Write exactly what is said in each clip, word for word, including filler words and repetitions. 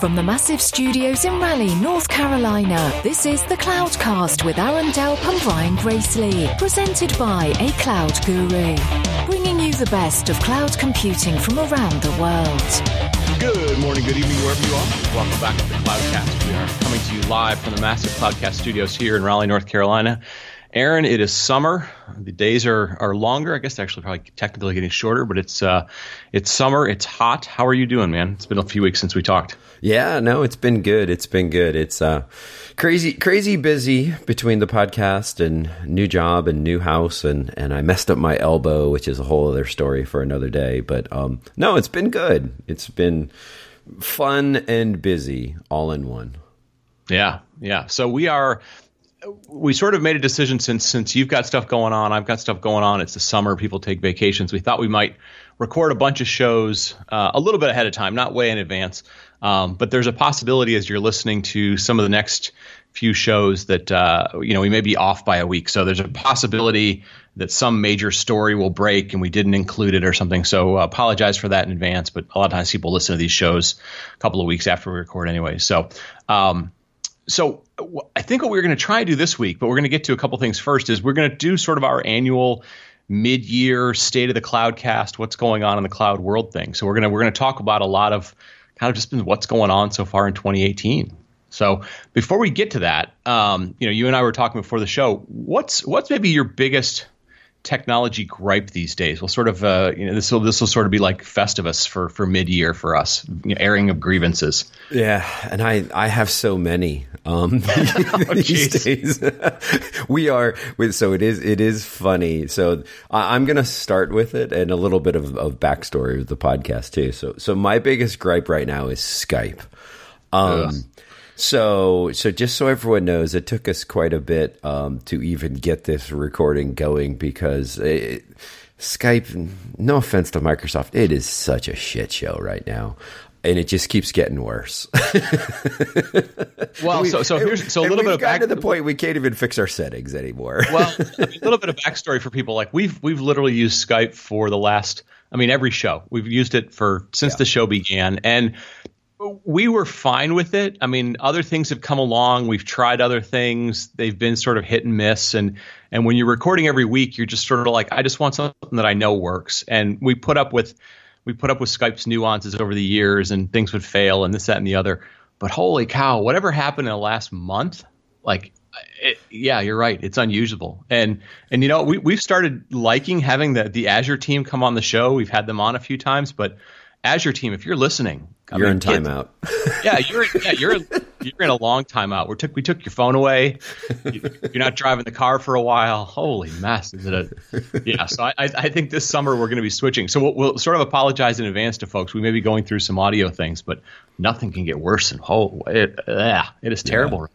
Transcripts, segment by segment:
From the massive studios in Raleigh, North Carolina, this is the Cloudcast with Aaron Delp and Brian Gracely, presented by A Cloud Guru, bringing you the best of cloud computing from around the world. Good morning, good evening, wherever you are. Welcome back to the Cloudcast. We are coming to you live from the massive Cloudcast studios here in Raleigh, North Carolina. Aaron, it is summer. The days are, are longer. I guess they're actually probably technically getting shorter, but it's uh, it's summer. It's hot. How are you doing, man? It's been a few weeks since we talked. Yeah, no, it's been good. It's been good. It's uh, crazy, crazy busy between the podcast and new job and new house, and, and I messed up my elbow, which is a whole other story for another day. But um, no, it's been good. It's been fun and busy all in one. Yeah, yeah. So we are... We sort of made a decision since since you've got stuff going on, I've got stuff going on. It's the summer. People take vacations. We thought we might record a bunch of shows uh, a little bit ahead of time, not way in advance. Um, but there's a possibility as you're listening to some of the next few shows that, uh, you know, we may be off by a week. So there's a possibility that some major story will break and we didn't include it or something. So uh, apologize for that in advance. But a lot of times people listen to these shows a couple of weeks after we record anyway. So um So I think what we're going to try to do this week, but we're going to get to a couple things first, is we're going to do sort of our annual mid-year state of the Cloudcast, what's going on in the cloud world thing. So we're going to we're going to talk about a lot of kind of just been what's going on so far in twenty eighteen. So before we get to that, um, you know, you and I were talking before the show. What's what's maybe your biggest technology gripe these days? We'll sort of uh, you know this will this will sort of be like Festivus for for mid year for us, you know, airing of grievances. Yeah, and I I have so many um, oh, these days. we are with so it is it is funny. So I, I'm gonna start with it and a little bit of, of backstory of the podcast too. So so my biggest gripe right now is Skype. Um, yes. So, so just so everyone knows, it took us quite a bit um, to even get this recording going because it, Skype, no offense to Microsoft, it is such a shit show right now. And it just keeps getting worse. well, we, so so here's so a little bit of back to the point we can't even fix our settings anymore. well, I mean, a little bit of backstory for people, like we've we've literally used Skype for the last, I mean, every show we've used it for since yeah. the show began, and we were fine with it. I mean, other things have come along. We've tried other things. They've been sort of hit and miss. And and when you're recording every week, you're just sort of like, I just want something that I know works. And we put up with we put up with Skype's nuances over the years, and things would fail, and this, that, and the other. But holy cow, whatever happened in the last month, like, it, yeah, you're right. It's unusable. And and you know, we we've started liking having the the Azure team come on the show. We've had them on a few times, but Azure team, if you're listening, I you're mean, in timeout. Yeah, you're yeah, you're you're in a long timeout. We took we took your phone away. You, you're not driving the car for a while. Holy mess! Is it a yeah? So I I think this summer we're going to be switching. So we'll, we'll sort of apologize in advance to folks. We may be going through some audio things, but nothing can get worse than whole. It, yeah, it is terrible. Yeah.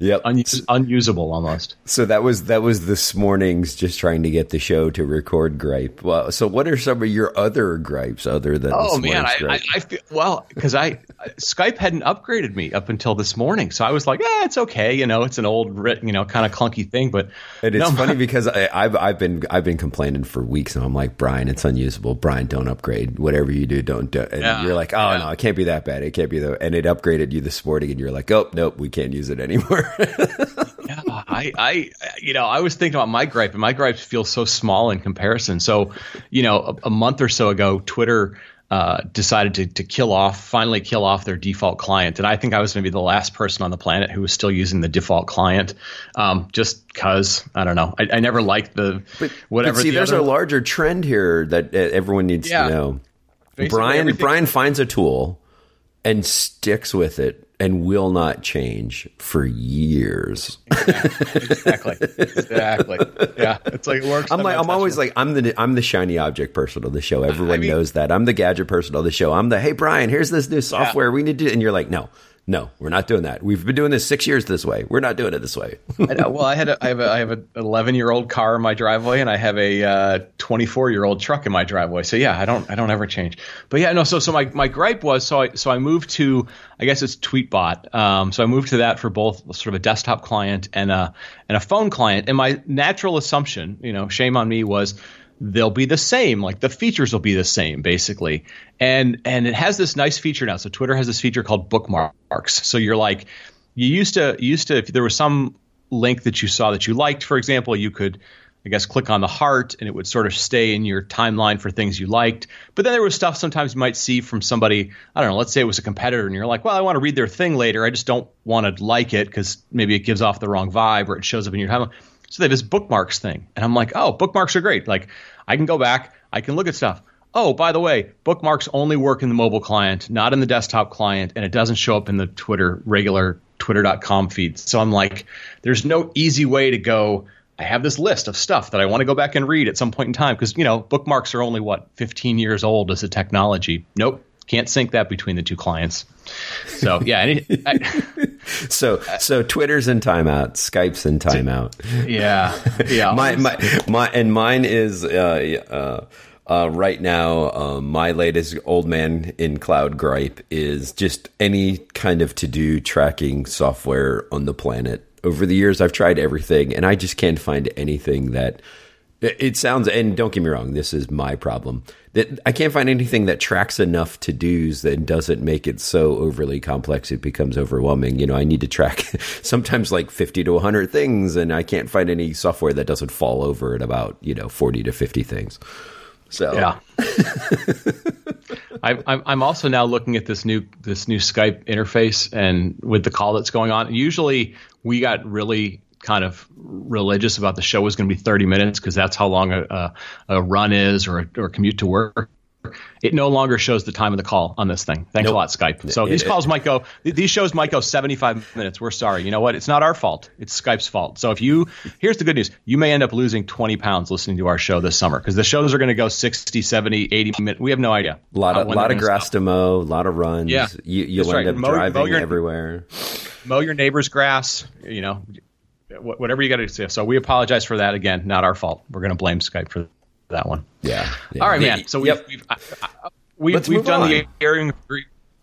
Yep. Unus- unusable almost. So that was that was this morning's just trying to get the show to record gripe. Well, so what are some of your other gripes other than oh, this man, morning's I, gripe? I, I feel, well, because I Skype hadn't upgraded me up until this morning. So I was like, yeah, it's okay. You know, it's an old, you know, kind of clunky thing. But and it's no, funny because I, I've, I've been I've been complaining for weeks. And I'm like, Brian, it's unusable. Brian, don't upgrade. Whatever you do, don't do it. And yeah, you're like, oh, yeah. no, it can't be that bad. It can't be that. And it upgraded you this morning. And you're like, oh, nope, we can't use it anymore. yeah, I, I, you know, I was thinking about my gripe, and my gripes feel so small in comparison. So, you know, a, a month or so ago, Twitter uh, decided to to kill off, finally kill off their default client, and I think I was maybe the last person on the planet who was still using the default client, um, just because I don't know, I, I never liked the but, whatever. But see, the there's other... a larger trend here that uh, everyone needs yeah. to know. Basically Brian, everything. Brian finds a tool and sticks with it. And will not change for years. Exactly. Exactly. Yeah. It's like it works. I'm like I'm always it. like I'm the I'm the shiny object person on the show. Everyone I mean, knows that. I'm the gadget person on the show. I'm the hey Brian, here's this new software yeah. we need to. And you're like, no, no, we're not doing that. We've been doing this six years this way. We're not doing it this way. I know. Well, I had a, I have a, I have an eleven year old car in my driveway, and I have a uh, twenty-four year old truck in my driveway. So yeah, I don't I don't ever change. But yeah, no. So so my my gripe was so I so I moved to. I guess it's Tweetbot. Um, so I moved to that for both sort of a desktop client and a and a phone client. And my natural assumption, you know, shame on me, was they'll be the same. Like the features will be the same, basically. And and it has this nice feature now. So Twitter has this feature called bookmarks. So you're like, you used to used to if there was some link that you saw that you liked, for example, you could, I guess, click on the heart and it would sort of stay in your timeline for things you liked. But then there was stuff sometimes you might see from somebody, I don't know, let's say it was a competitor and you're like, well, I want to read their thing later. I just don't want to like it because maybe it gives off the wrong vibe or it shows up in your timeline. So they have this bookmarks thing. And I'm like, oh, bookmarks are great. Like I can go back, I can look at stuff. Oh, by the way, bookmarks only work in the mobile client, not in the desktop client. And it doesn't show up in the Twitter, regular twitter dot com feed. So I'm like, there's no easy way to go, I have this list of stuff that I want to go back and read at some point in time. Because, you know, bookmarks are only, what, fifteen years old as a technology. Nope. Can't sync that between the two clients. So, yeah. It, I, so, so Twitter's in timeout. Skype's in timeout. Yeah. Yeah. my, my, my, and mine is uh, uh, uh, right now, uh, my latest old man in cloud gripe is just any kind of to-do tracking software on the planet. Over the years, I've tried everything, and I just can't find anything that it sounds. And don't get me wrong, this is my problem. That I can't find anything that tracks enough to-dos that doesn't make it so overly complex it becomes overwhelming. You know, I need to track sometimes like fifty to one hundred things, and I can't find any software that doesn't fall over at about, you know, forty to fifty things. So yeah, I'm I'm also now looking at this new this new Skype interface and with the call that's going on. Usually we got really kind of religious about the show was going to be thirty minutes because that's how long a, a, a run is or a, or a commute to work. It no longer shows the time of the call on this thing. Thanks nope. a lot, Skype. So these calls might go, these shows might go seventy-five minutes. We're sorry. You know what? It's not our fault. It's Skype's fault. So if you, here's the good news. You may end up losing twenty pounds listening to our show this summer because the shows are going to go sixty, seventy, eighty minutes. We have no idea. A lot of, lot of grass to mow, a lot of runs. Yeah, you, you'll end up driving everywhere. Mow your neighbor's grass, you know, whatever you got to do. So we apologize for that. Again, not our fault. We're going to blame Skype for that. That one, yeah, yeah. All right, man. So we've yep. we've I, I, we've, we've done on. the airing.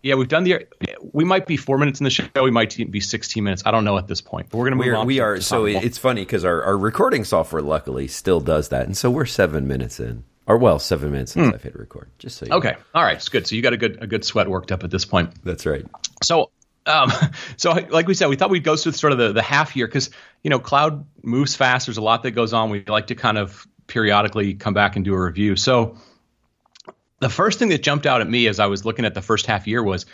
Yeah, we've done the. We might be four minutes in the show. We might be sixteen minutes. I don't know at this point. But we're gonna move we're, on. We to are. So it, it's funny because our, our recording software luckily still does that, and so we're seven minutes in. Or well, seven minutes since mm. I've hit record. Just so you okay. Know. All right, it's good. So you got a good a good sweat worked up at this point. That's right. So. Um, so like we said, we thought we'd go through sort of the, the half year because, you know, cloud moves fast. There's a lot that goes on. We like to kind of periodically come back and do a review. So the first thing that jumped out at me as I was looking at the first half year was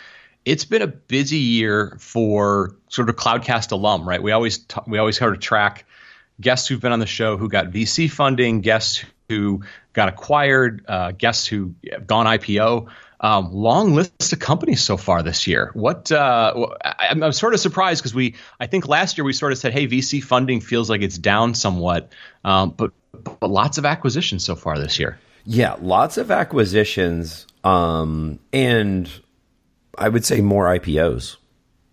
it's been a busy year for sort of Cloudcast alum, right? We always t- we always sort of track guests who've been on the show, who got V C funding, guests who got acquired, uh, guests who have gone I P O. Um, long list of companies so far this year. What uh, I, I'm sort of surprised because we I think last year we sort of said, hey, V C funding feels like it's down somewhat, um, but But lots of acquisitions so far this year. Yeah, lots of acquisitions, um, and I would say more I P Os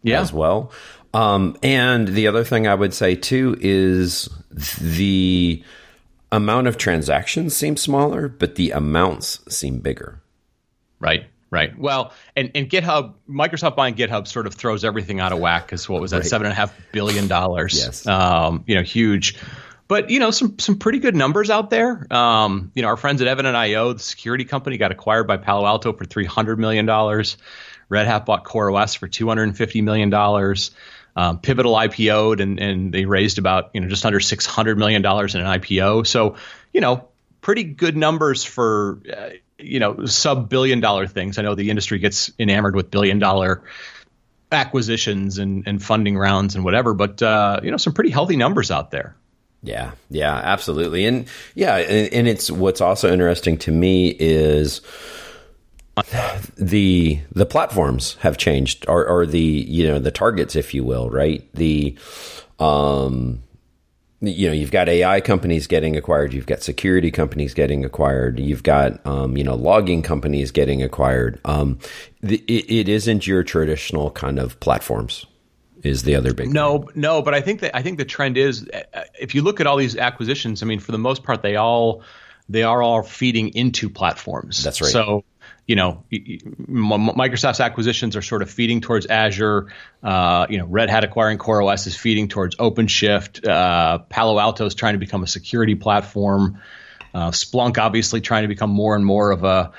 yeah. as well. Um, and the other thing I would say, too, is the amount of transactions seems smaller, but the amounts seem bigger. Right, right. Well, and, and GitHub, Microsoft buying GitHub sort of throws everything out of whack because what was that, right. seven point five billion dollars? Yes. Um, you know, huge... But, you know, some some pretty good numbers out there. Um, you know, our friends at Evident dot I O, the security company, got acquired by Palo Alto for three hundred million dollars. Red Hat bought CoreOS for two hundred fifty million dollars. Um, Pivotal I P O'd, and, and they raised about, you know, just under six hundred million dollars in an I P O. So, you know, pretty good numbers for, uh, you know, sub-billion dollar things. I know the industry gets enamored with billion dollar acquisitions and, and funding rounds and whatever. But, uh, you know, some pretty healthy numbers out there. Yeah, yeah, absolutely. And yeah, and, and it's what's also interesting to me is the the platforms have changed or, or the, you know, the targets, if you will, right? The, um, you know, you've got A I companies getting acquired. You've got security companies getting acquired. You've got, um, you know, logging companies getting acquired. Um, the, it, it isn't your traditional kind of platforms. Is the other big no, thing. no, but I think that I think the trend is uh, if you look at all these acquisitions, I mean, for the most part, they all they are all feeding into platforms. That's right. So, you know, Microsoft's acquisitions are sort of feeding towards Azure. Uh, you know, Red Hat acquiring CoreOS is feeding towards OpenShift. Uh, Palo Alto is trying to become a security platform. Uh, Splunk obviously trying to become more and more of a,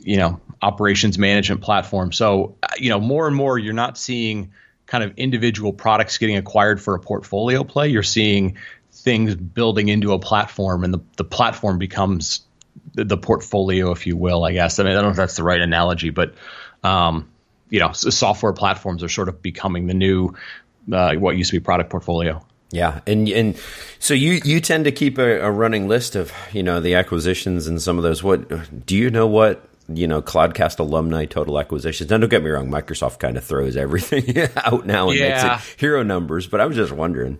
you know, operations management platform. So, you know, more and more you're not seeing kind of individual products getting acquired for a portfolio play. You're seeing things building into a platform, and the, the platform becomes the, the portfolio, if you will, I guess. I mean, I don't know if that's the right analogy, but, um, you know, software platforms are sort of becoming the new, uh, what used to be product portfolio. Yeah. And, and so you, you tend to keep a, a running list of, you know, the acquisitions and some of those. What do you know what, you know, Cloudcast alumni total acquisitions? Now, don't get me wrong. Microsoft kind of throws everything out now and yeah. makes it hero numbers, but I was just wondering.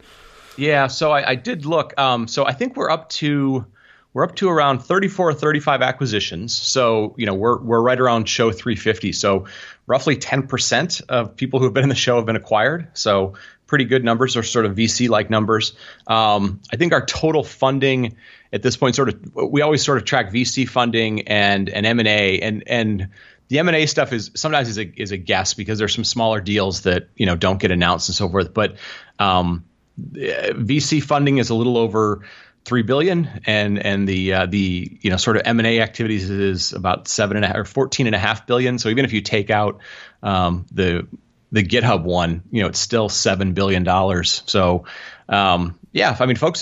Yeah. So I, I did look. Um, so I think we're up to, we're up to around thirty-four or thirty-five acquisitions. So, you know, we're, we're right around show three fifty. So roughly ten percent of people who have been in the show have been acquired. So pretty good numbers, or sort of V C-like numbers. Um, I think our total funding at this point, sort of, we always sort of track V C funding and and M and A, and and the M and A stuff is sometimes is a is a guess because there's some smaller deals that, you know, don't get announced and so forth. But um, V C funding is a little over three billion dollars, and and the uh, the you know sort of M and A activities is about seven and a half or fourteen and a half billion. So even if you take out um, the the GitHub one, you know, it's still seven billion dollars. So, um, yeah, I mean, folks,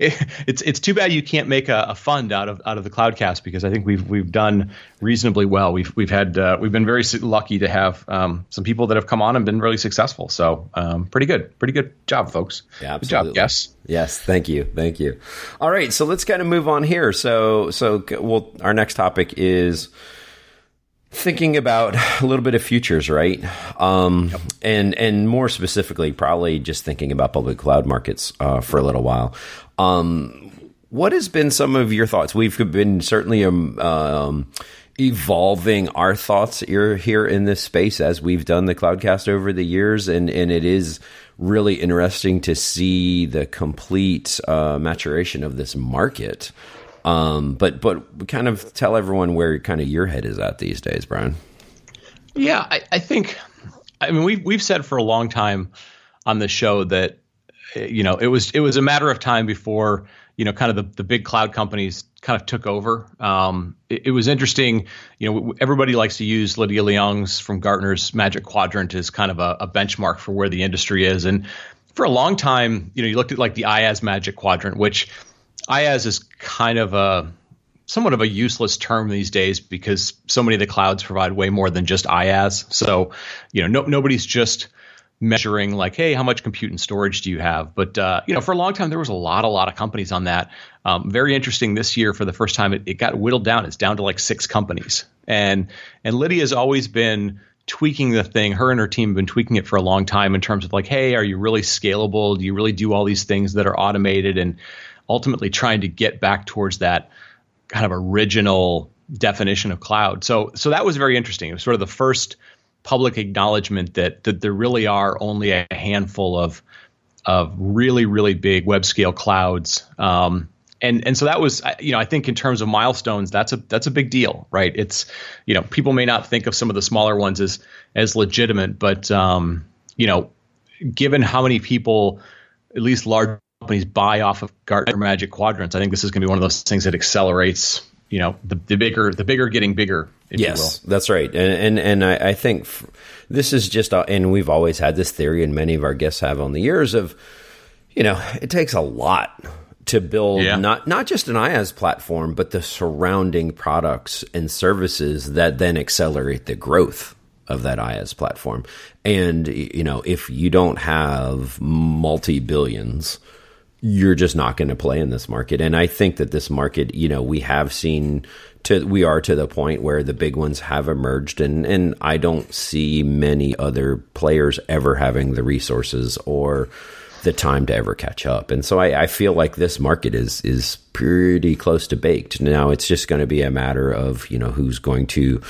it, it's, it's too bad you can't make a, a fund out of, out of the Cloudcast, because I think we've, we've done reasonably well. We've, we've had, uh, we've been very lucky to have, um, some people that have come on and been really successful. So, um, pretty good, pretty good job, folks. Yeah, absolutely. Good job, yes. Yes. Thank you. Thank you. All right. So let's kind of move on here. So, so well, our next topic is thinking about a little bit of futures, right? Um, yep. And and more specifically, probably just thinking about public cloud markets uh, for a little while. Um, what has been some of your thoughts? We've been certainly um, um, evolving our thoughts here, here in this space as we've done the Cloudcast over the years, and, and it is really interesting to see the complete uh, maturation of this market. Um, but but kind of tell everyone where kind of your head is at these days, Brian. Yeah, I, I think, I mean, we've we've said for a long time on the show that, you know, it was it was a matter of time before, you know, kind of the, the big cloud companies kind of took over. Um, it, it was interesting, you know, everybody likes to use Lydia Leong's from Gartner's Magic Quadrant as kind of a, a benchmark for where the industry is. And for a long time, you know, you looked at like the IaaS Magic Quadrant, which IaaS is kind of a somewhat of a useless term these days because so many of the clouds provide way more than just IaaS. So, you know, no, nobody's just measuring like, hey, how much compute and storage do you have? But, uh, you know, for a long time, there was a lot, a lot of companies on that. Um, very interesting this year for the first time, it, it got whittled down. It's down to like six companies. And, and Lydia's always been tweaking the thing. Her and her team have been tweaking it for a long time in terms of like, hey, are you really scalable? Do you really do all these things that are automated? And ultimately trying to get back towards that kind of original definition of cloud. So so that was very interesting. It was sort of the first public acknowledgement that that there really are only a handful of of really, really big web scale clouds. Um, and and so that was, you know, I think in terms of milestones, that's a that's a big deal, right? It's, you know, people may not think of some of the smaller ones as as legitimate, but, um, you know, given how many people, at least large companies buy off of Gartner Magic Quadrants, I think this is going to be one of those things that accelerates, you know, the, the bigger, the bigger getting bigger, if you will. Yes, that's right. And and, and I, I think f- this is just, a, and we've always had this theory, and many of our guests have on the years of, you know, it takes a lot to build yeah. not not just an IaaS platform, but the surrounding products and services that then accelerate the growth of that IaaS platform. And, you know, if you don't have multi-billions, you're just not going to play in this market. And I think that this market, you know, we have seen to, we are to the point where the big ones have emerged, and, and I don't see many other players ever having the resources or the time to ever catch up. And so I, I feel like this market is, is pretty close to baked. Now it's just going to be a matter of, you know, who's going to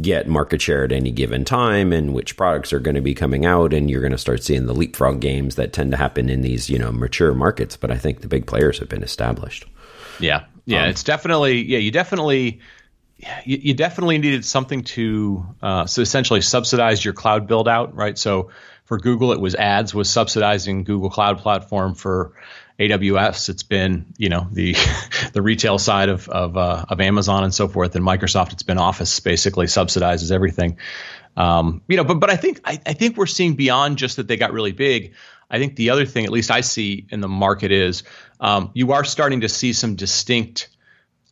get market share at any given time and which products are going to be coming out. And you're going to start seeing the leapfrog games that tend to happen in these, you know, mature markets. But I think the big players have been established. Yeah. Yeah. Um, it's definitely, yeah, you definitely, you, you definitely needed something to, uh, so essentially subsidize your cloud build out, right? So for Google, it was ads was subsidizing Google Cloud Platform. For A W S, it's been, you know, the the retail side of of, uh, of Amazon and so forth, and Microsoft, it's been Office basically subsidizes everything. Um, you know, but but I think I, I think we're seeing beyond just that they got really big. I think the other thing, at least I see in the market, is um, you are starting to see some distinct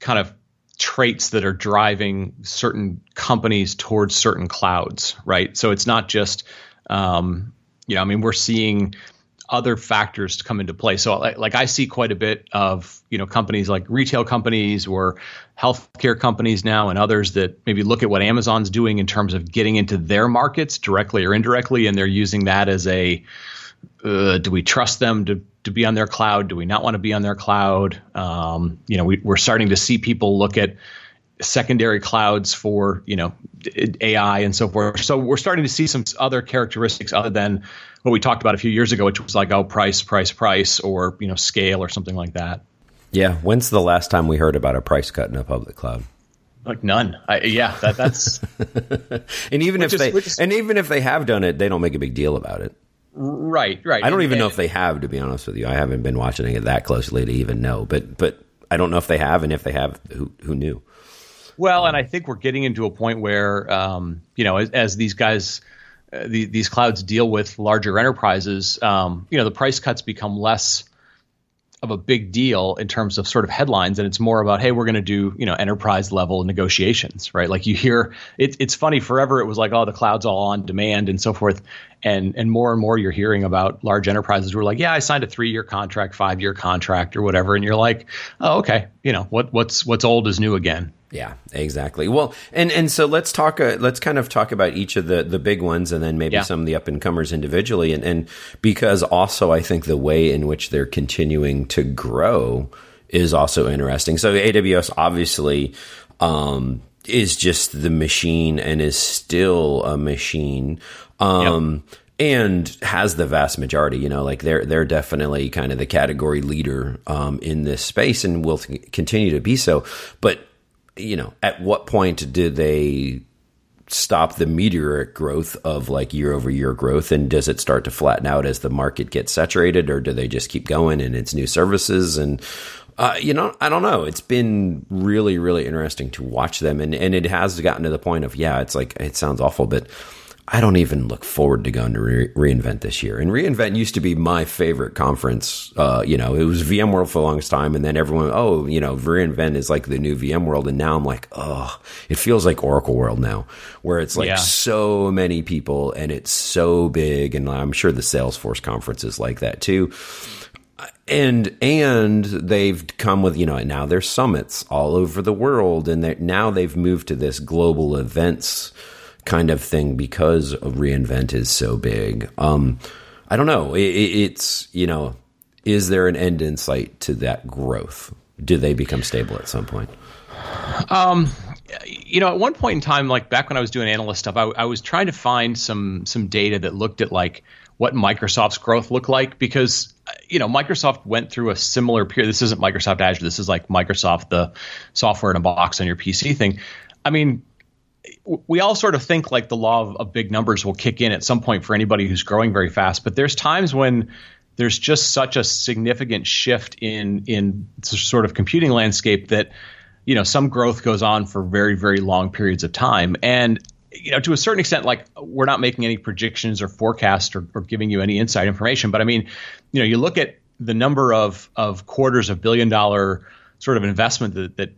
kind of traits that are driving certain companies towards certain clouds, right? So it's not just, um, you know, I mean, we're seeing other factors come into play. So like, like I see quite a bit of, you know, companies like retail companies or healthcare companies now and others that maybe look at what Amazon's doing in terms of getting into their markets directly or indirectly, and they're using that as a, Uh, do we trust them to, to be on their cloud? Do we not want to be on their cloud? Um, you know, we, we're starting to see people look at secondary clouds for, you know, A I and so forth. So we're starting to see some other characteristics other than what we talked about a few years ago, which was like, oh, price, price, price, or, you know, scale or something like that. Yeah. When's the last time we heard about a price cut in a public cloud? Like none. I, yeah, that, that's. and even if is, they is, and even if they have done it, they don't make a big deal about it. Right, right. I don't even and, know if they have, to be honest with you. I haven't been watching it that closely to even know, but but I don't know if they have, and if they have, who who knew? Well, um, and I think we're getting into a point where, um, you know, as, as these guys, uh, the, these clouds deal with larger enterprises, um, you know, the price cuts become less of a big deal in terms of sort of headlines, and it's more about, hey, we're going to do, you know, enterprise level negotiations, right? Like you hear, it, it's funny, forever it was like, oh, the cloud's all on demand and so forth, and and more and more you're hearing about large enterprises who are like, yeah, I signed a three-year contract, five-year contract, or whatever, and you're like, oh, okay, you know, what what's what's old is new again. Yeah, exactly. Well, and and so let's talk. Uh, let's kind of talk about each of the, the big ones, and then maybe yeah. some of the up and comers individually. And and because also I think the way in which they're continuing to grow is also interesting. So A W S obviously um, is just the machine and is still a machine. Um, yep. And has the vast majority, you know, like they're they're definitely kind of the category leader um, in this space, and will t- continue to be so. But you know, at what point did they stop the meteoric growth of like year over year growth? And does it start to flatten out as the market gets saturated, or do they just keep going and it's new services? And, uh, you know, I don't know. It's been really, really interesting to watch them. And, and it has gotten to the point of, yeah, it's like, it sounds awful, but I don't even look forward to going to re- reInvent this year. And reInvent used to be my favorite conference. Uh, you know, it was VMworld for the longest time. And then everyone, oh, you know, reInvent is like the new VMworld. And now I'm like, oh, it feels like Oracle World now, where it's like yeah. so many people and it's so big. And I'm sure the Salesforce conference is like that too. And and they've come with, you know, now there's summits all over the world. And now they've moved to this global events kind of thing because of reInvent is so big. Um, I don't know. It, it, it's, you know, is there an end in sight to that growth? Do they become stable at some point? Um, you know, at one point in time, like back when I was doing analyst stuff, I, I was trying to find some some data that looked at like what Microsoft's growth looked like, because, you know, Microsoft went through a similar period. This isn't Microsoft Azure. This is like Microsoft, the software in a box on your P C thing. I mean, we all sort of think like the law of, of big numbers will kick in at some point for anybody who's growing very fast. But there's times when there's just such a significant shift in in sort of computing landscape that, you know, some growth goes on for very, very long periods of time. And, you know, to a certain extent, like we're not making any predictions or forecasts or, or giving you any inside information. But I mean, you know, you look at the number of of quarters of billion dollar sort of investment that that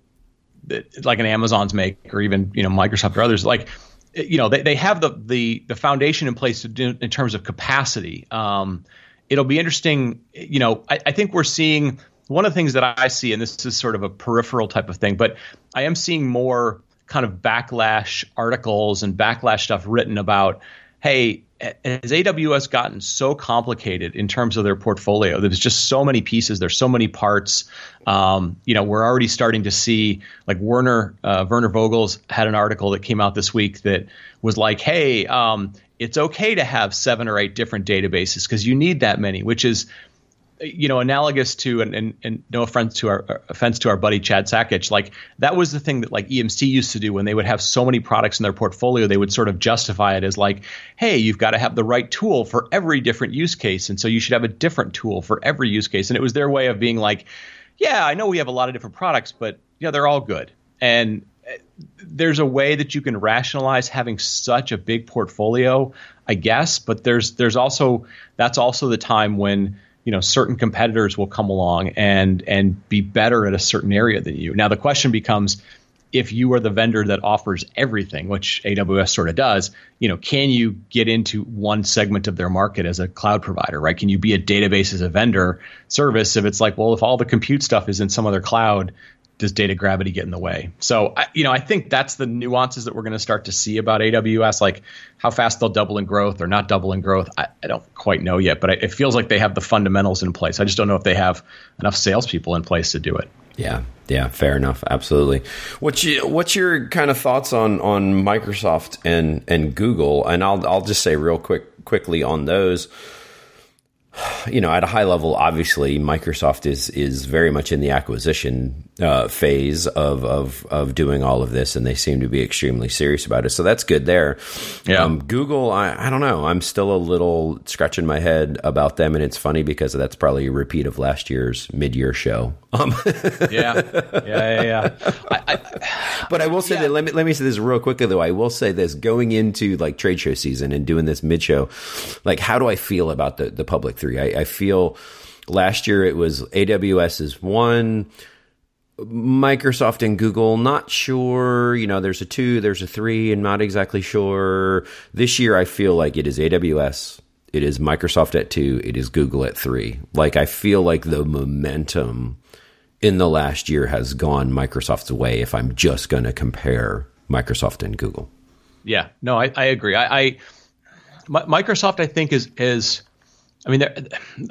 That, like an Amazon's make, or even, you know, Microsoft or others, like, you know, they, they have the, the the foundation in place to do in terms of capacity. Um, it'll be interesting. You know, I, I think we're seeing one of the things that I see, and this is sort of a peripheral type of thing, but I am seeing more kind of backlash articles and backlash stuff written about, hey, has A W S gotten so complicated in terms of their portfolio? There's just so many pieces. There's so many parts. Um, you know, we're already starting to see, like Werner uh, Werner Vogels had an article that came out this week that was like, hey, um, it's okay to have seven or eight different databases because you need that many, which is you know, analogous to, and, and, and no offense to our offense to our buddy Chad Sakich, like that was the thing that like E M C used to do when they would have so many products in their portfolio, they would sort of justify it as like, hey, you've got to have the right tool for every different use case. And so you should have a different tool for every use case. And it was their way of being like, yeah, I know we have a lot of different products, but yeah, they're all good. And there's a way that you can rationalize having such a big portfolio, I guess, but there's there's also that's also the time when, you know, certain competitors will come along and and be better at a certain area than you. Now the question becomes, if you are the vendor that offers everything, which A W S sort of does, you know, can you get into one segment of their market as a cloud provider, right? Can you be a database as a vendor service if it's like, well, if all the compute stuff is in some other cloud, does data gravity get in the way? So, I, you know, I think that's the nuances that we're going to start to see about A W S, like how fast they'll double in growth or not double in growth. I, I don't quite know yet, but I, it feels like they have the fundamentals in place. I just don't know if they have enough salespeople in place to do it. Yeah, yeah, fair enough. Absolutely. What's your, what's your kind of thoughts on on Microsoft and and Google? And I'll I'll just say real quick quickly on those. You know, at a high level, obviously, Microsoft is is very much in the acquisition uh, phase of, of of doing all of this, and they seem to be extremely serious about it. So that's good there. Yeah. Um, Google, I, I don't know. I'm still a little scratching my head about them, and it's funny because that's probably a repeat of last year's mid-year show. Um. yeah, yeah, yeah. yeah. I, I, but I will say yeah. that. Let me let me say this real quickly, though. I will say this: going into like trade show season and doing this mid-show, like, how do I feel about the the public thing? I, I feel last year it was A W S is one, Microsoft and Google, not sure. You know, there's a two, there's a three, and not exactly sure. This year I feel like it is A W S, it is Microsoft at two, it is Google at three. Like, I feel like the momentum in the last year has gone Microsoft's way if I'm just going to compare Microsoft and Google. Yeah, no, I, I agree. I, I Microsoft, I think, is is... I mean,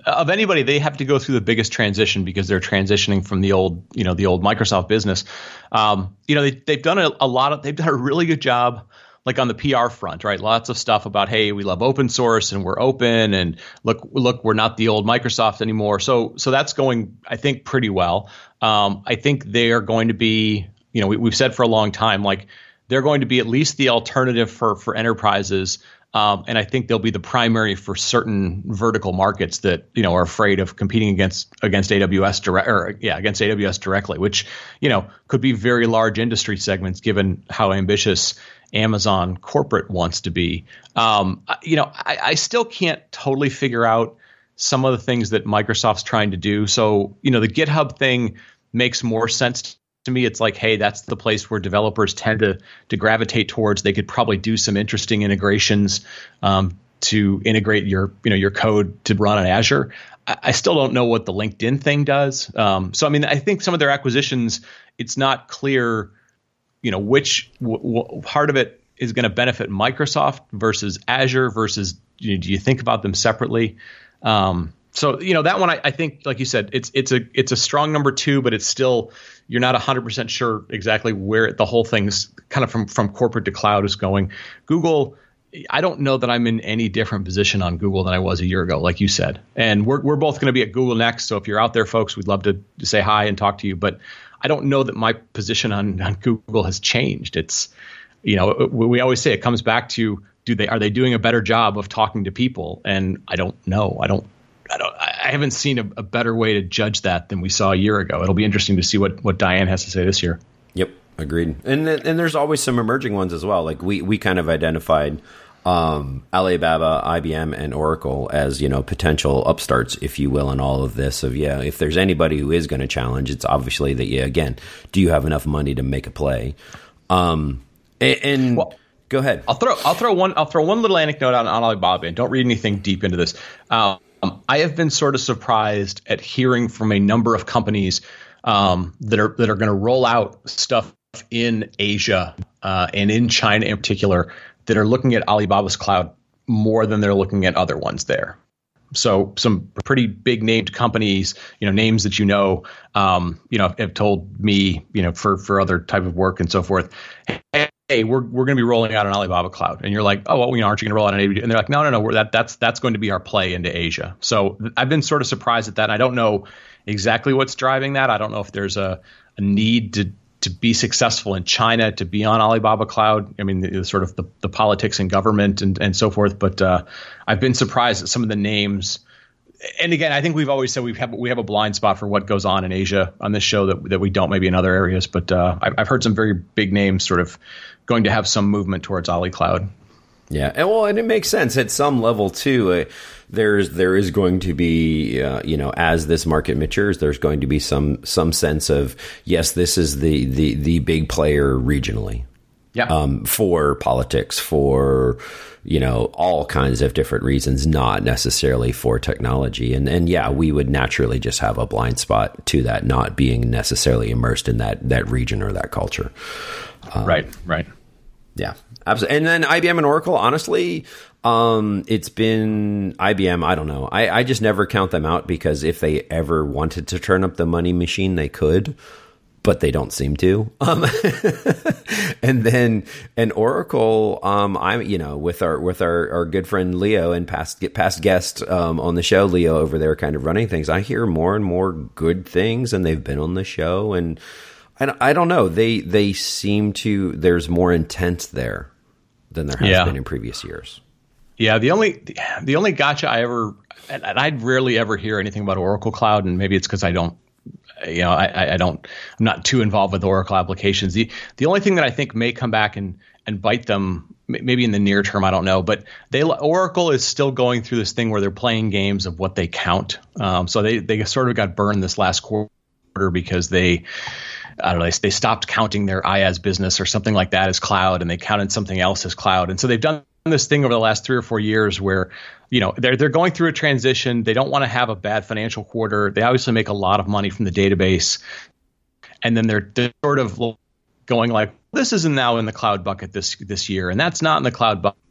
of anybody, they have to go through the biggest transition because they're transitioning from the old, you know, the old Microsoft business. Um, you know, they, they've done a, a lot of, they've done a really good job, like on the P R front, right? Lots of stuff about, hey, we love open source and we're open, and look, look, we're not the old Microsoft anymore. So, so that's going, I think, pretty well. Um, I think they are going to be, you know, we, we've said for a long time, like they're going to be at least the alternative for for enterprises. Um, and I think they'll be the primary for certain vertical markets that, you know, are afraid of competing against against A W S direct, or yeah, against A W S directly, which, you know, could be very large industry segments given how ambitious Amazon corporate wants to be. Um, you know, I, I still can't totally figure out some of the things that Microsoft's trying to do. So, you know, the GitHub thing makes more sense to To me, it's like, hey, that's the place where developers tend to to gravitate towards. They could probably do some interesting integrations um, to integrate your, you know, your code to run on Azure. I, I still don't know what the LinkedIn thing does. Um, so, I mean, I think some of their acquisitions, it's not clear, you know, which w- w- part of it is going to benefit Microsoft versus Azure versus, you know, do you think about them separately? Um, So, you know, that one, I, I think, like you said, it's it's a it's a strong number two, but it's still, you're not one hundred percent sure exactly where the whole thing's kind of from, from corporate to cloud is going. Google, I don't know that I'm in any different position on Google than I was a year ago, like you said. And we're we're both going to be at Google next. So if you're out there, folks, we'd love to, to say hi and talk to you. But I don't know that my position on, on Google has changed. It's, you know, we always say it comes back to, do they are they doing a better job of talking to people? And I don't know. I don't. I, don't, I haven't seen a, a better way to judge that than we saw a year ago. It'll be interesting to see what, what Diane has to say this year. Yep, agreed. And and there's always some emerging ones as well. Like we we kind of identified um, Alibaba, I B M, and Oracle as, you know, potential upstarts, if you will, in all of this. Of yeah, if there's anybody who is going to challenge, it's obviously that yeah. Again, do you have enough money to make a play? Um, and. and well, go ahead. I'll throw I'll throw one I'll throw one little anecdote on, on Alibaba, and don't read anything deep into this. Um, Um, I have been sort of surprised at hearing from a number of companies um, that are that are going to roll out stuff in Asia uh, and in China in particular that are looking at Alibaba's cloud more than they're looking at other ones there. So some pretty big named companies, you know, names that you know, um, you know, have told me, you know, for for other type of work and so forth. Hey, hey, we're we're going to be rolling out an Alibaba cloud, and you're like, oh, well, you know, aren't you going to roll out an A W S? And they're like, no, no, no, we're that that's that's going to be our play into Asia. So I've been sort of surprised at that. And I don't know exactly what's driving that. I don't know if there's a, a need to to be successful in China to be on Alibaba cloud. I mean, the, the sort of the, the politics and government and and so forth. But uh, I've been surprised at some of the names. And again, I think we've always said we have we have a blind spot for what goes on in Asia on this show that that we don't maybe in other areas. But uh, I've, I've heard some very big names sort of going to have some movement towards AliCloud. Yeah, and well, and it makes sense at some level too. Uh, there's there is going to be uh, you know, as this market matures, there's going to be some some sense of yes, this is the the the big player regionally. Yeah. Um, for politics, for, you know, all kinds of different reasons, not necessarily for technology. And, and yeah, we would naturally just have a blind spot to that, not being necessarily immersed in that, that region or that culture. Um, right, right. Yeah, absolutely. And then I B M and Oracle, honestly, um, it's been I B M. I don't know. I, I just never count them out because if they ever wanted to turn up the money machine, they could. But they don't seem to. Um, and then an Oracle, um, I'm, you know, with our, with our, our good friend Leo and past, past guest, um, on the show, Leo over there kind of running things. I hear more and more good things, and they've been on the show, and I, I don't know. They, they seem to, there's more intent there than there has yeah. been in previous years. Yeah. The only, the only gotcha I ever, and I'd rarely ever hear anything about Oracle Cloud, and maybe it's because I don't, You know, I, I don't, I'm not too involved with Oracle applications. The the only thing that I think may come back and, and bite them, maybe in the near term, I don't know, but they Oracle is still going through this thing where they're playing games of what they count. Um, so they, they sort of got burned this last quarter because they, I don't know, they, they stopped counting their IaaS business or something like that as cloud, and they counted something else as cloud. And so they've done this thing over the last three or four years where, you know, they're they're going through a transition. They don't want to have a bad financial quarter. They obviously make a lot of money from the database, and then they're, they're sort of going like, this isn't now in the cloud bucket this this year, and that's not in the cloud bucket.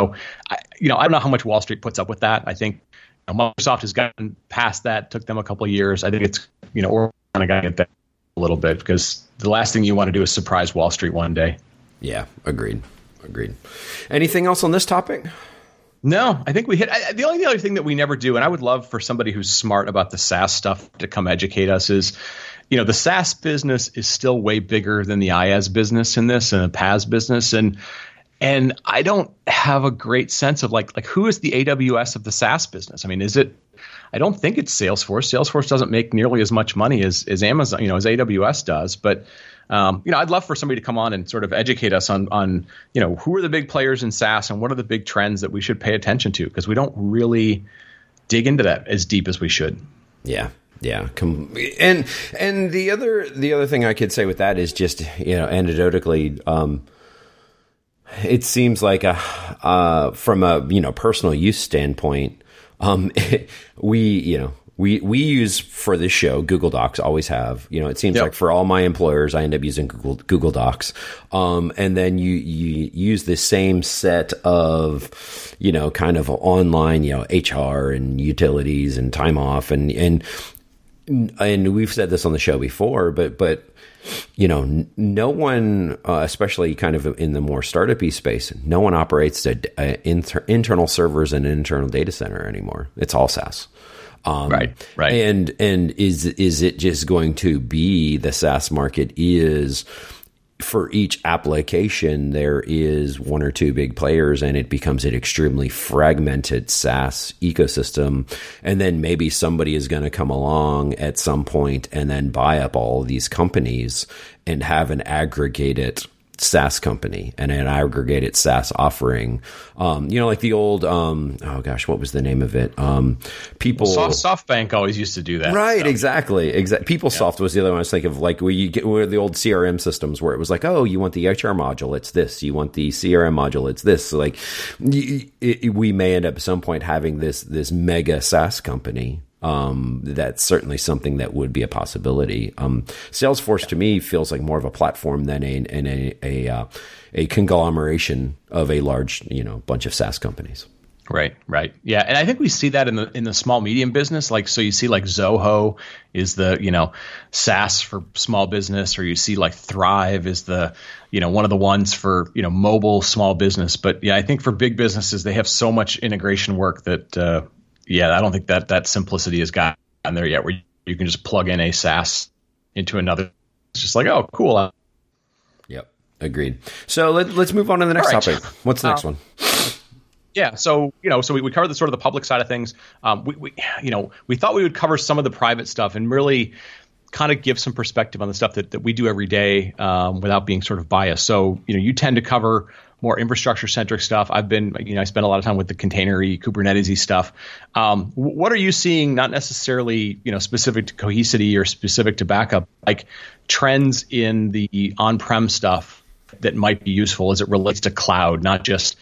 So, I, you know, I don't know how much Wall Street puts up with that. I think you know, Microsoft has gotten past that. Took them a couple of years. I think it's you know, we're kind of got to get that a little bit, because the last thing you want to do is surprise Wall Street one day. Yeah, agreed. Agreed. Anything else on this topic? No, I think we hit I, the only other thing that we never do. And I would love for somebody who's smart about the SaaS stuff to come educate us is, you know, the SaaS business is still way bigger than the IaaS business in this and the PaaS business. And, and I don't have a great sense of like, like who is the A W S of the SaaS business? I mean, is it, I don't think it's Salesforce. Salesforce doesn't make nearly as much money as, as Amazon, you know, as A W S does, but Um, you know, I'd love for somebody to come on and sort of educate us on, on, you know, who are the big players in SaaS and what are the big trends that we should pay attention to, because we don't really dig into that as deep as we should. Yeah. Yeah. Com- and, and the other, the other thing I could say with that is just, you know, anecdotally, um, it seems like, a, uh, from a, you know, personal use standpoint, um, we, you know, We we use for this show Google Docs, always have. You know, it seems yep. like for all my employers, I end up using Google Google Docs. Um, and then you you use the same set of, you know, kind of online, you know, H R and utilities and time off, and and and we've said this on the show before, but but you know, no one, uh, especially kind of in the more startup-y space, no one operates a, a inter, internal servers and an internal data center anymore. It's all SaaS. Um, right, right. And and is is it just going to be the SaaS market is for each application there is one or two big players, and it becomes an extremely fragmented SaaS ecosystem, and then maybe somebody is going to come along at some point and then buy up all of these companies and have an aggregated SaaS company and an aggregated SaaS offering. Um, you know, like the old, um, oh gosh, what was the name of it? Um, people. Well, Soft, SoftBank always used to do that. Right, so. exactly. exactly. PeopleSoft yeah. was the other one I was thinking of, like where you get where the old C R M systems where it was like, oh, you want the H R module, it's this. You want the C R M module, it's this. So like it, it, we may end up at some point having this this mega SaaS company. Um, that's certainly something that would be a possibility. Um, Salesforce to me feels like more of a platform than a, and a, a, uh, a conglomeration of a large, you know, bunch of SaaS companies. Right, right. Yeah. And I think we see that in the in the small medium business. Like, so you see like Zoho is the, you know, SaaS for small business, or you see like Thrive is the, you know, one of the ones for, you know, mobile small business. But yeah, I think for big businesses, they have so much integration work that, uh, yeah, I don't think that that simplicity has gotten there yet, where you can just plug in a SaaS into another. It's just like, oh, cool. Yep. Agreed. So let, let's move on to the next right. topic. What's the next um, one? Yeah. So, you know, so we, we covered the sort of the public side of things. Um, we, we, you know, we thought we would cover some of the private stuff and really kind of give some perspective on the stuff that, that we do every day um, without being sort of biased. So, you know, you tend to cover more infrastructure centric stuff. I've been, you know, I spend a lot of time with the containery, Kubernetes-y stuff. Um, what are you seeing, not necessarily, you know, specific to Cohesity or specific to backup, like trends in the on-prem stuff that might be useful as it relates to cloud, not just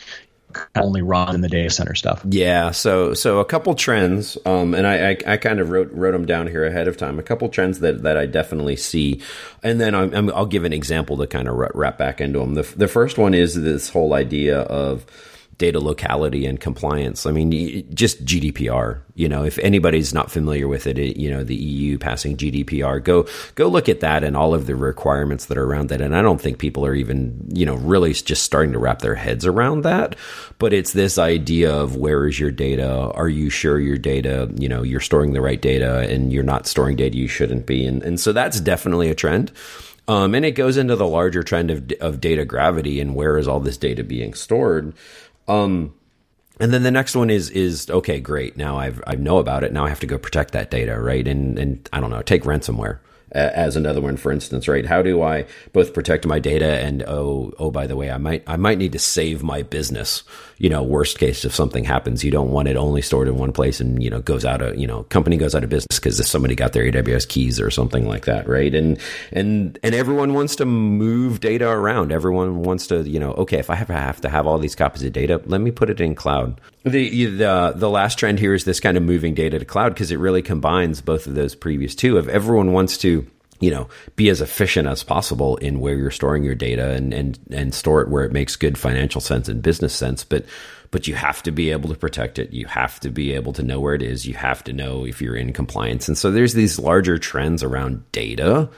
only run in the data center stuff? Yeah. So, so a couple trends, um, and I, I, I kind of wrote, wrote them down here ahead of time, a couple trends that, that I definitely see. And then I'm, I'm, I'll give an example to kind of wrap back into them. The, the first one is this whole idea of data locality and compliance. I mean, just G D P R, you know, if anybody's not familiar with it, it, you know, the E U passing G D P R, go, go look at that and all of the requirements that are around that. And I don't think people are even, you know, really just starting to wrap their heads around that, but it's this idea of where is your data? Are you sure your data, you know, you're storing the right data and you're not storing data you shouldn't be. And, and so that's definitely a trend. Um, and it goes into the larger trend of, of data gravity and where is all this data being stored? Um, and then the next one is, is, okay, great. Now I've, I know about it. Now I have to go protect that data. Right. And, and I don't know, take ransomware as another one, for instance, right? How do I both protect my data and, oh, oh, by the way, I might, I might need to save my business, you know, worst case, if something happens, you don't want it only stored in one place and, you know, goes out of, you know, company goes out of business because if somebody got their A W S keys or something like that, right? And, and, and everyone wants to move data around. Everyone wants to, you know, okay, if I have, I have to have all these copies of data, let me put it in cloud. The, the, the last trend here is this kind of moving data to cloud because it really combines both of those previous two. If everyone wants to, you know, be as efficient as possible in where you're storing your data and, and, and store it where it makes good financial sense and business sense. But, but you have to be able to protect it. You have to be able to know where it is. You have to know if you're in compliance. And so there's these larger trends around data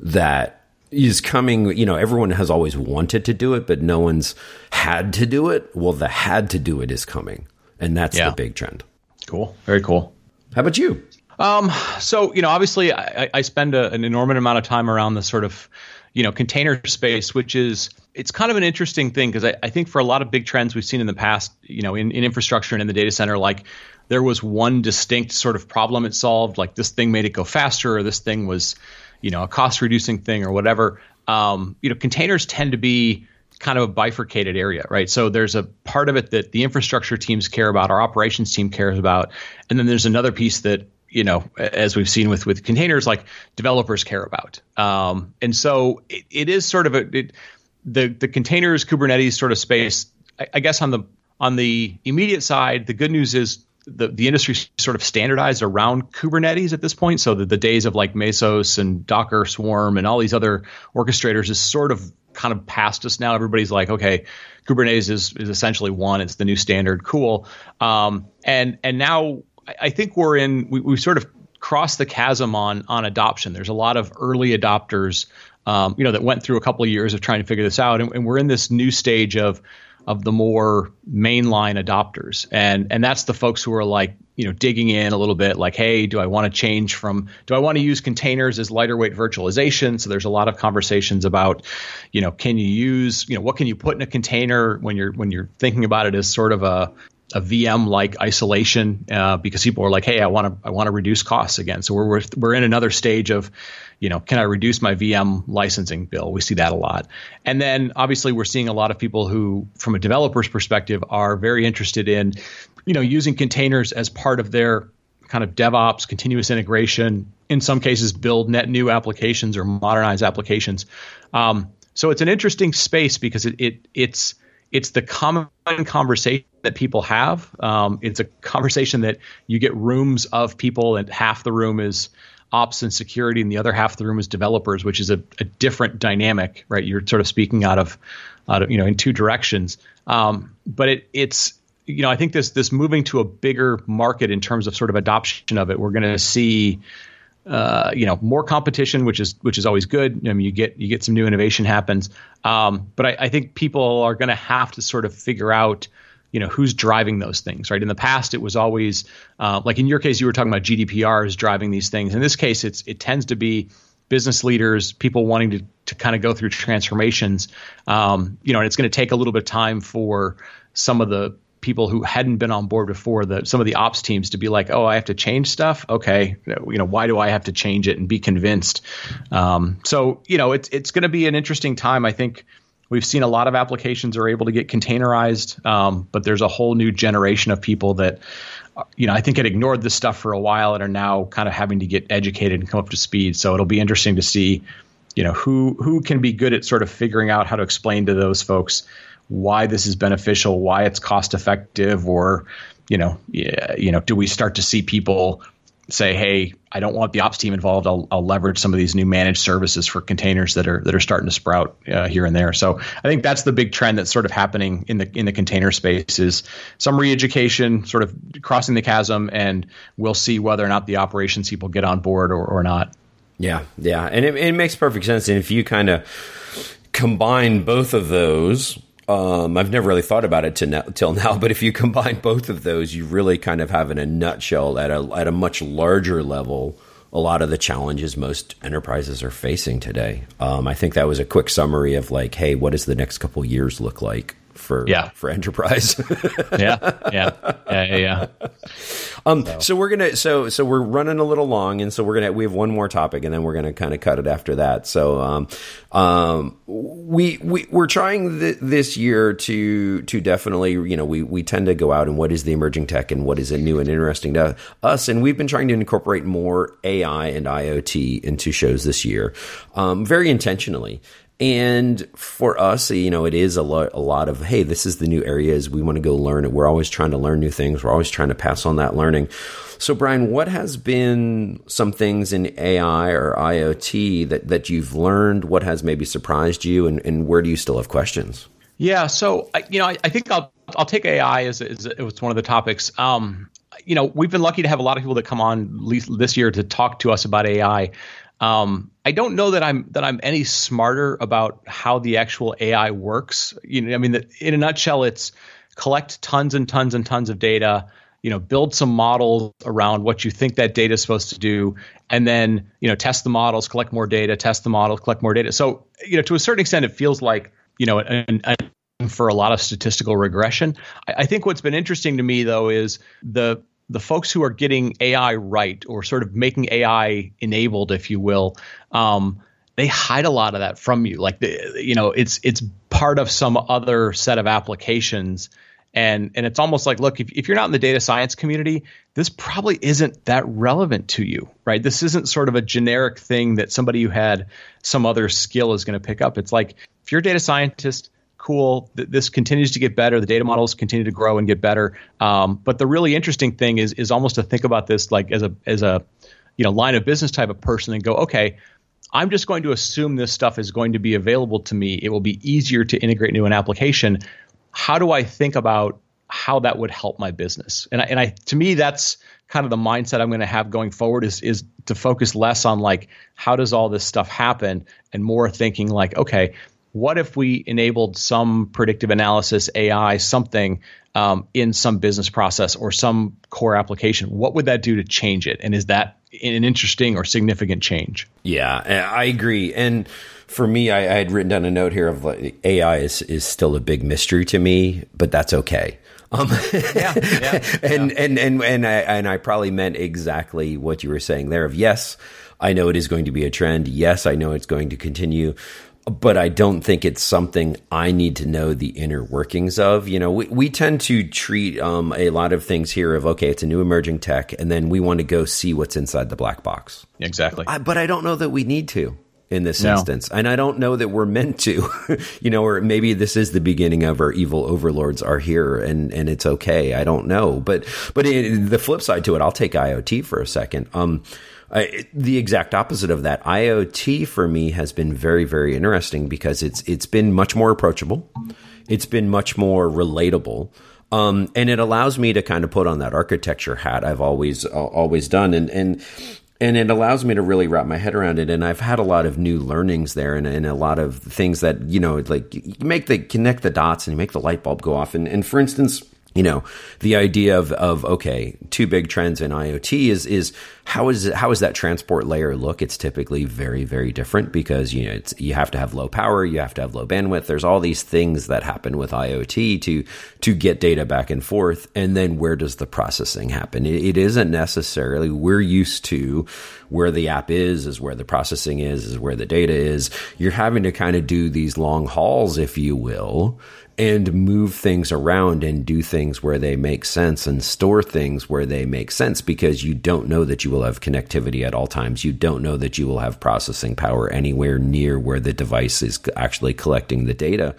that is coming, you know, everyone has always wanted to do it, but no one's had to do it. Well, the had to do it is coming. And that's yeah. the big trend. Cool. Very cool. How about you? Um, so, you know, obviously I, I spend a, an enormous amount of time around the sort of, you know, container space, which is, it's kind of an interesting thing. Cause I, I think for a lot of big trends we've seen in the past, you know, in, in infrastructure and in the data center, like there was one distinct sort of problem it solved, like this thing made it go faster, or this thing was, you know, a cost reducing thing or whatever. Um, you know, containers tend to be kind of a bifurcated area, right? So there's a part of it that the infrastructure teams care about, our operations team cares about. And then there's another piece that, you know, as we've seen with, with containers, like developers care about. Um, and so it, it is sort of a, it, the, the containers, Kubernetes sort of space, I, I guess on the, on the immediate side, the good news is the, the industry sort of standardized around Kubernetes at this point. So the, the days of like Mesos and Docker Swarm and all these other orchestrators is sort of kind of past us now. Everybody's like, okay, Kubernetes is, is essentially one, it's the new standard. Cool. Um, and, and now, I think we're in, we, we've sort of crossed the chasm on on adoption. There's a lot of early adopters, um, you know, that went through a couple of years of trying to figure this out. And, and we're in this new stage of of the more mainline adopters. And and that's the folks who are like, you know, digging in a little bit like, hey, do I want to change from, do I want to use containers as lighter weight virtualization? So there's a lot of conversations about, you know, can you use, you know, what can you put in a container when you're when you're thinking about it as sort of a, a V M-like isolation, uh, because people are like, "Hey, I want to, I want to reduce costs again." So we're, we're we're in another stage of, you know, can I reduce my V M licensing bill? We see that a lot, and then obviously we're seeing a lot of people who, from a developer's perspective, are very interested in, you know, using containers as part of their kind of DevOps, continuous integration. In some cases, build net new applications or modernize applications. Um, so it's an interesting space because it, it it's it's the common conversation that people have. Um, it's a conversation that you get rooms of people, and half the room is ops and security, and the other half of the room is developers, which is a, a different dynamic, right? You're sort of speaking out of, out of, you know, in two directions. Um, but it, it's you know, I think this this moving to a bigger market in terms of sort of adoption of it, we're going to see, uh, you know, more competition, which is which is always good. I mean, you get you get some new innovation happens, um, but I, I think people are going to have to sort of figure out, you know, who's driving those things, right? In the past, it was always uh, like in your case, you were talking about G D P R is driving these things. In this case, it's it tends to be business leaders, people wanting to to kind of go through transformations, um, you know, and it's going to take a little bit of time for some of the people who hadn't been on board before, the some of the ops teams, to be like, oh, I have to change stuff. Okay, you know, why do I have to change it and be convinced? Um, so, you know, it's it's going to be an interesting time. I think we've seen a lot of applications are able to get containerized, um, but there's a whole new generation of people that, you know, I think had ignored this stuff for a while and are now kind of having to get educated and come up to speed. So it'll be interesting to see, you know, who who can be good at sort of figuring out how to explain to those folks why this is beneficial, why it's cost effective, or, you know, yeah, you know, do we start to see people say, hey, I don't want the ops team involved. I'll, I'll leverage some of these new managed services for containers that are that are starting to sprout uh, here and there. So I think that's the big trend that's sort of happening in the in the container space is some re-education, sort of crossing the chasm, and we'll see whether or not the operations people get on board or, or not. Yeah, yeah, and it, it makes perfect sense. And if you kind of combine both of those. Um, I've never really thought about it to now, till now, but if you combine both of those, you really kind of have in a nutshell at a at a much larger level a lot of the challenges most enterprises are facing today. Um, I think that was a quick summary of like, hey, what does the next couple of years look like for yeah. for enterprise? yeah, yeah, yeah, yeah. Um, so. so we're gonna so so we're running a little long, and so we're gonna we have one more topic, and then we're gonna kind of cut it after that. So um, um, we we we're trying th- this year to to definitely you know we we tend to go out and what is the emerging tech and what is it new and interesting to us, and we've been trying to incorporate more A I and I O T into shows this year, um, very intentionally. And for us, you know, it is a lot, a lot of, hey, this is the new areas we want to go learn. We're always trying to learn new things. We're always trying to pass on that learning. So, Brian, what has been some things in A I or I O T that, that you've learned? What has maybe surprised you, and, and where do you still have questions? Yeah. So, you know, I, I think I'll I'll take A I as, as it was one of the topics. Um, you know, we've been lucky to have a lot of people that come on this year to talk to us about A I. Um, I don't know that I'm that I'm any smarter about how the actual A I works. You know, I mean, the, in a nutshell, it's collect tons and tons and tons of data. You know, build some models around what you think that data is supposed to do, and then you know, test the models, collect more data, test the models, collect more data. So you know, to a certain extent, it feels like you know, an, an for a lot of statistical regression. I, I think what's been interesting to me though is the the folks who are getting A I right, or sort of making A I enabled, if you will, um, they hide a lot of that from you. Like, the, you know, it's it's part of some other set of applications. And and it's almost like, look, if, if you're not in the data science community, this probably isn't that relevant to you, right? This isn't sort of a generic thing that somebody who had some other skill is going to pick up. It's like, if you're a data scientist, cool. This continues to get better. The data models continue to grow and get better. Um, but the really interesting thing is is almost to think about this like as a as a you know line of business type of person and go, okay, I'm just going to assume this stuff is going to be available to me. It will be easier to integrate into an application. How do I think about how that would help my business? And I, and I to me that's kind of the mindset I'm going to have going forward is is to focus less on like how does all this stuff happen and more thinking like, okay, what if we enabled some predictive analysis, A I, something um, in some business process or some core application? What would that do to change it? And is that an interesting or significant change? Yeah, I agree. And for me, I, I had written down a note here of like, A I is, is still a big mystery to me, but that's okay. Um, yeah, yeah, and, yeah. and and and I, and I probably meant exactly what you were saying there of yes, I know it is going to be a trend. Yes, I know it's going to continue. But I don't think it's something I need to know the inner workings of. You know, we, we tend to treat um, a lot of things here of, okay, it's a new emerging tech, and then we want to go see what's inside the black box. Exactly. I, but I don't know that we need to in this no. instance. And I don't know that we're meant to, you know, or maybe this is the beginning of our evil overlords are here and, and it's okay. I don't know. But, but it, the flip side to it, I'll take I O T for a second. Um, I, the exact opposite of that. I O T for me has been very, very interesting because it's it's been much more approachable. It's been much more relatable. Um, and it allows me to kind of put on that architecture hat I've always uh, always done. And, and and it allows me to really wrap my head around it. And I've had a lot of new learnings there, and, and a lot of things that, you know, like you make the connect the dots and you make the light bulb go off. And, and for instance, you know, the idea of, of, okay, two big trends in IoT is, is how is, how is that transport layer look? It's typically very, very different because, you know, it's, you have to have low power, you have to have low bandwidth. There's all these things that happen with IoT to, to get data back and forth. And then where does the processing happen? It, it isn't necessarily, we're used to where the app is, is where the processing is, is where the data is. You're having to kind of do these long hauls, if you will, and move things around and do things where they make sense and store things where they make sense, because you don't know that you will have connectivity at all times. You don't know that you will have processing power anywhere near where the device is actually collecting the data.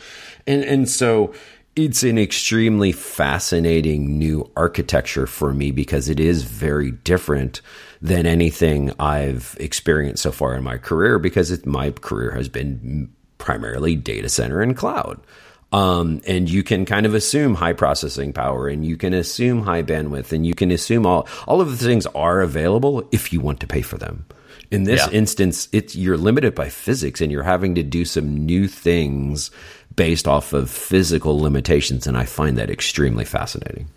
And and so it's an extremely fascinating new architecture for me, because it is very different than anything I've experienced so far in my career, because it, my career has been primarily data center and cloud. Um, and you can kind of assume high processing power, and you can assume high bandwidth, and you can assume all, all of the things are available if you want to pay for them. In this yeah. instance, it's, you're limited by physics, and you're having to do some new things based off of physical limitations. And I find that extremely fascinating.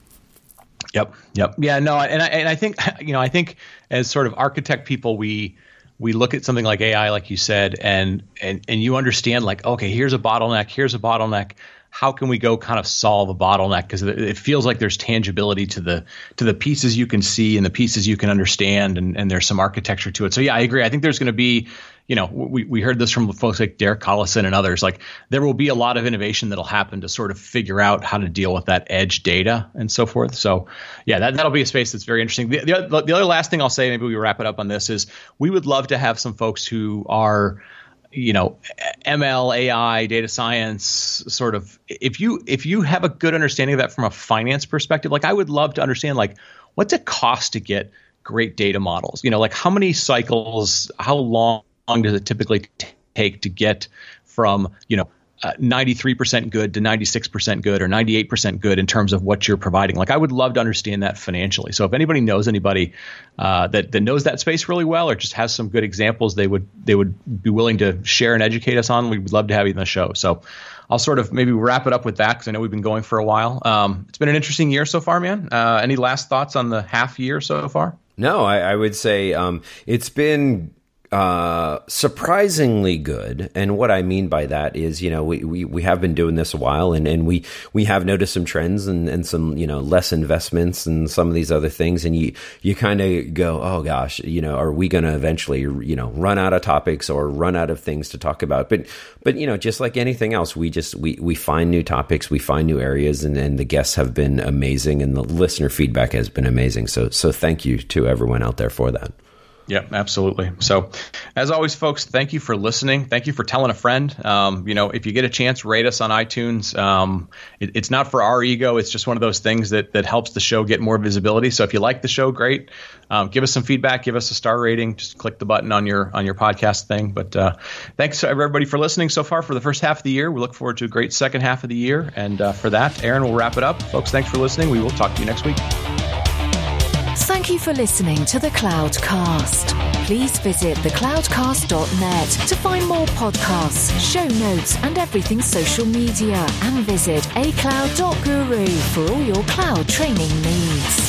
Yep. Yep. Yeah, no. And I, and I think, you know, I think as sort of architect people, we, we look at something like A I, like you said, and, and and you understand, like, okay, here's a bottleneck, here's a bottleneck. How can we go kind of solve a bottleneck? Because it feels like there's tangibility to the to the pieces you can see and the pieces you can understand, and, and there's some architecture to it. So yeah, I agree. I think there's going to be, you know, we, we heard this from folks like Derek Collison and others, like there will be a lot of innovation that'll happen to sort of figure out how to deal with that edge data and so forth. So yeah, that, that'll be a space that's very interesting. The, the, the other last thing I'll say, maybe we wrap it up on this, is we would love to have some folks who are, you know, M L, A I, data science, sort of, if you, if you have a good understanding of that from a finance perspective, like I would love to understand, like, what's it cost to get great data models? You know, like how many cycles, how long does it typically t- take to get from, you know, uh, ninety-three percent good to ninety-six percent good or ninety-eight percent good in terms of what you're providing? Like I would love to understand that financially. So if anybody knows anybody uh, that, that knows that space really well, or just has some good examples they would they would be willing to share and educate us on, we would love to have you on the show. So I'll sort of maybe wrap it up with that, because I know we've been going for a while. Um, it's been an interesting year so far, man. Uh, any last thoughts on the half year so far? No, I, I would say um, it's been Uh, surprisingly good. And what I mean by that is, you know, we, we, we have been doing this a while, and, and we, we have noticed some trends and, and some, you know, less investments and some of these other things. And you, you kind of go, oh gosh, you know, are we going to eventually, you know, run out of topics or run out of things to talk about? But, but, you know, just like anything else, we just, we, we find new topics, we find new areas, and, and the guests have been amazing, and the listener feedback has been amazing. So, so thank you to everyone out there for that. Yeah, absolutely. So as always, folks, thank you for listening. Thank you for telling a friend. Um, you know, if you get a chance, rate us on iTunes. Um, it, it's not for our ego. It's just one of those things that that helps the show get more visibility. So if you like the show, great. Um, give us some feedback. Give us a star rating. Just click the button on your on your podcast thing. But uh, thanks, everybody, for listening so far for the first half of the year. We look forward to a great second half of the year. And uh, for that, Aaron will wrap it up. Folks, thanks for listening. We will talk to you next week. Thank you for listening to the Cloudcast. Please visit the cloudcast dot net to find more podcasts, show notes, and everything social media. And visit a cloud dot guru for all your cloud training needs.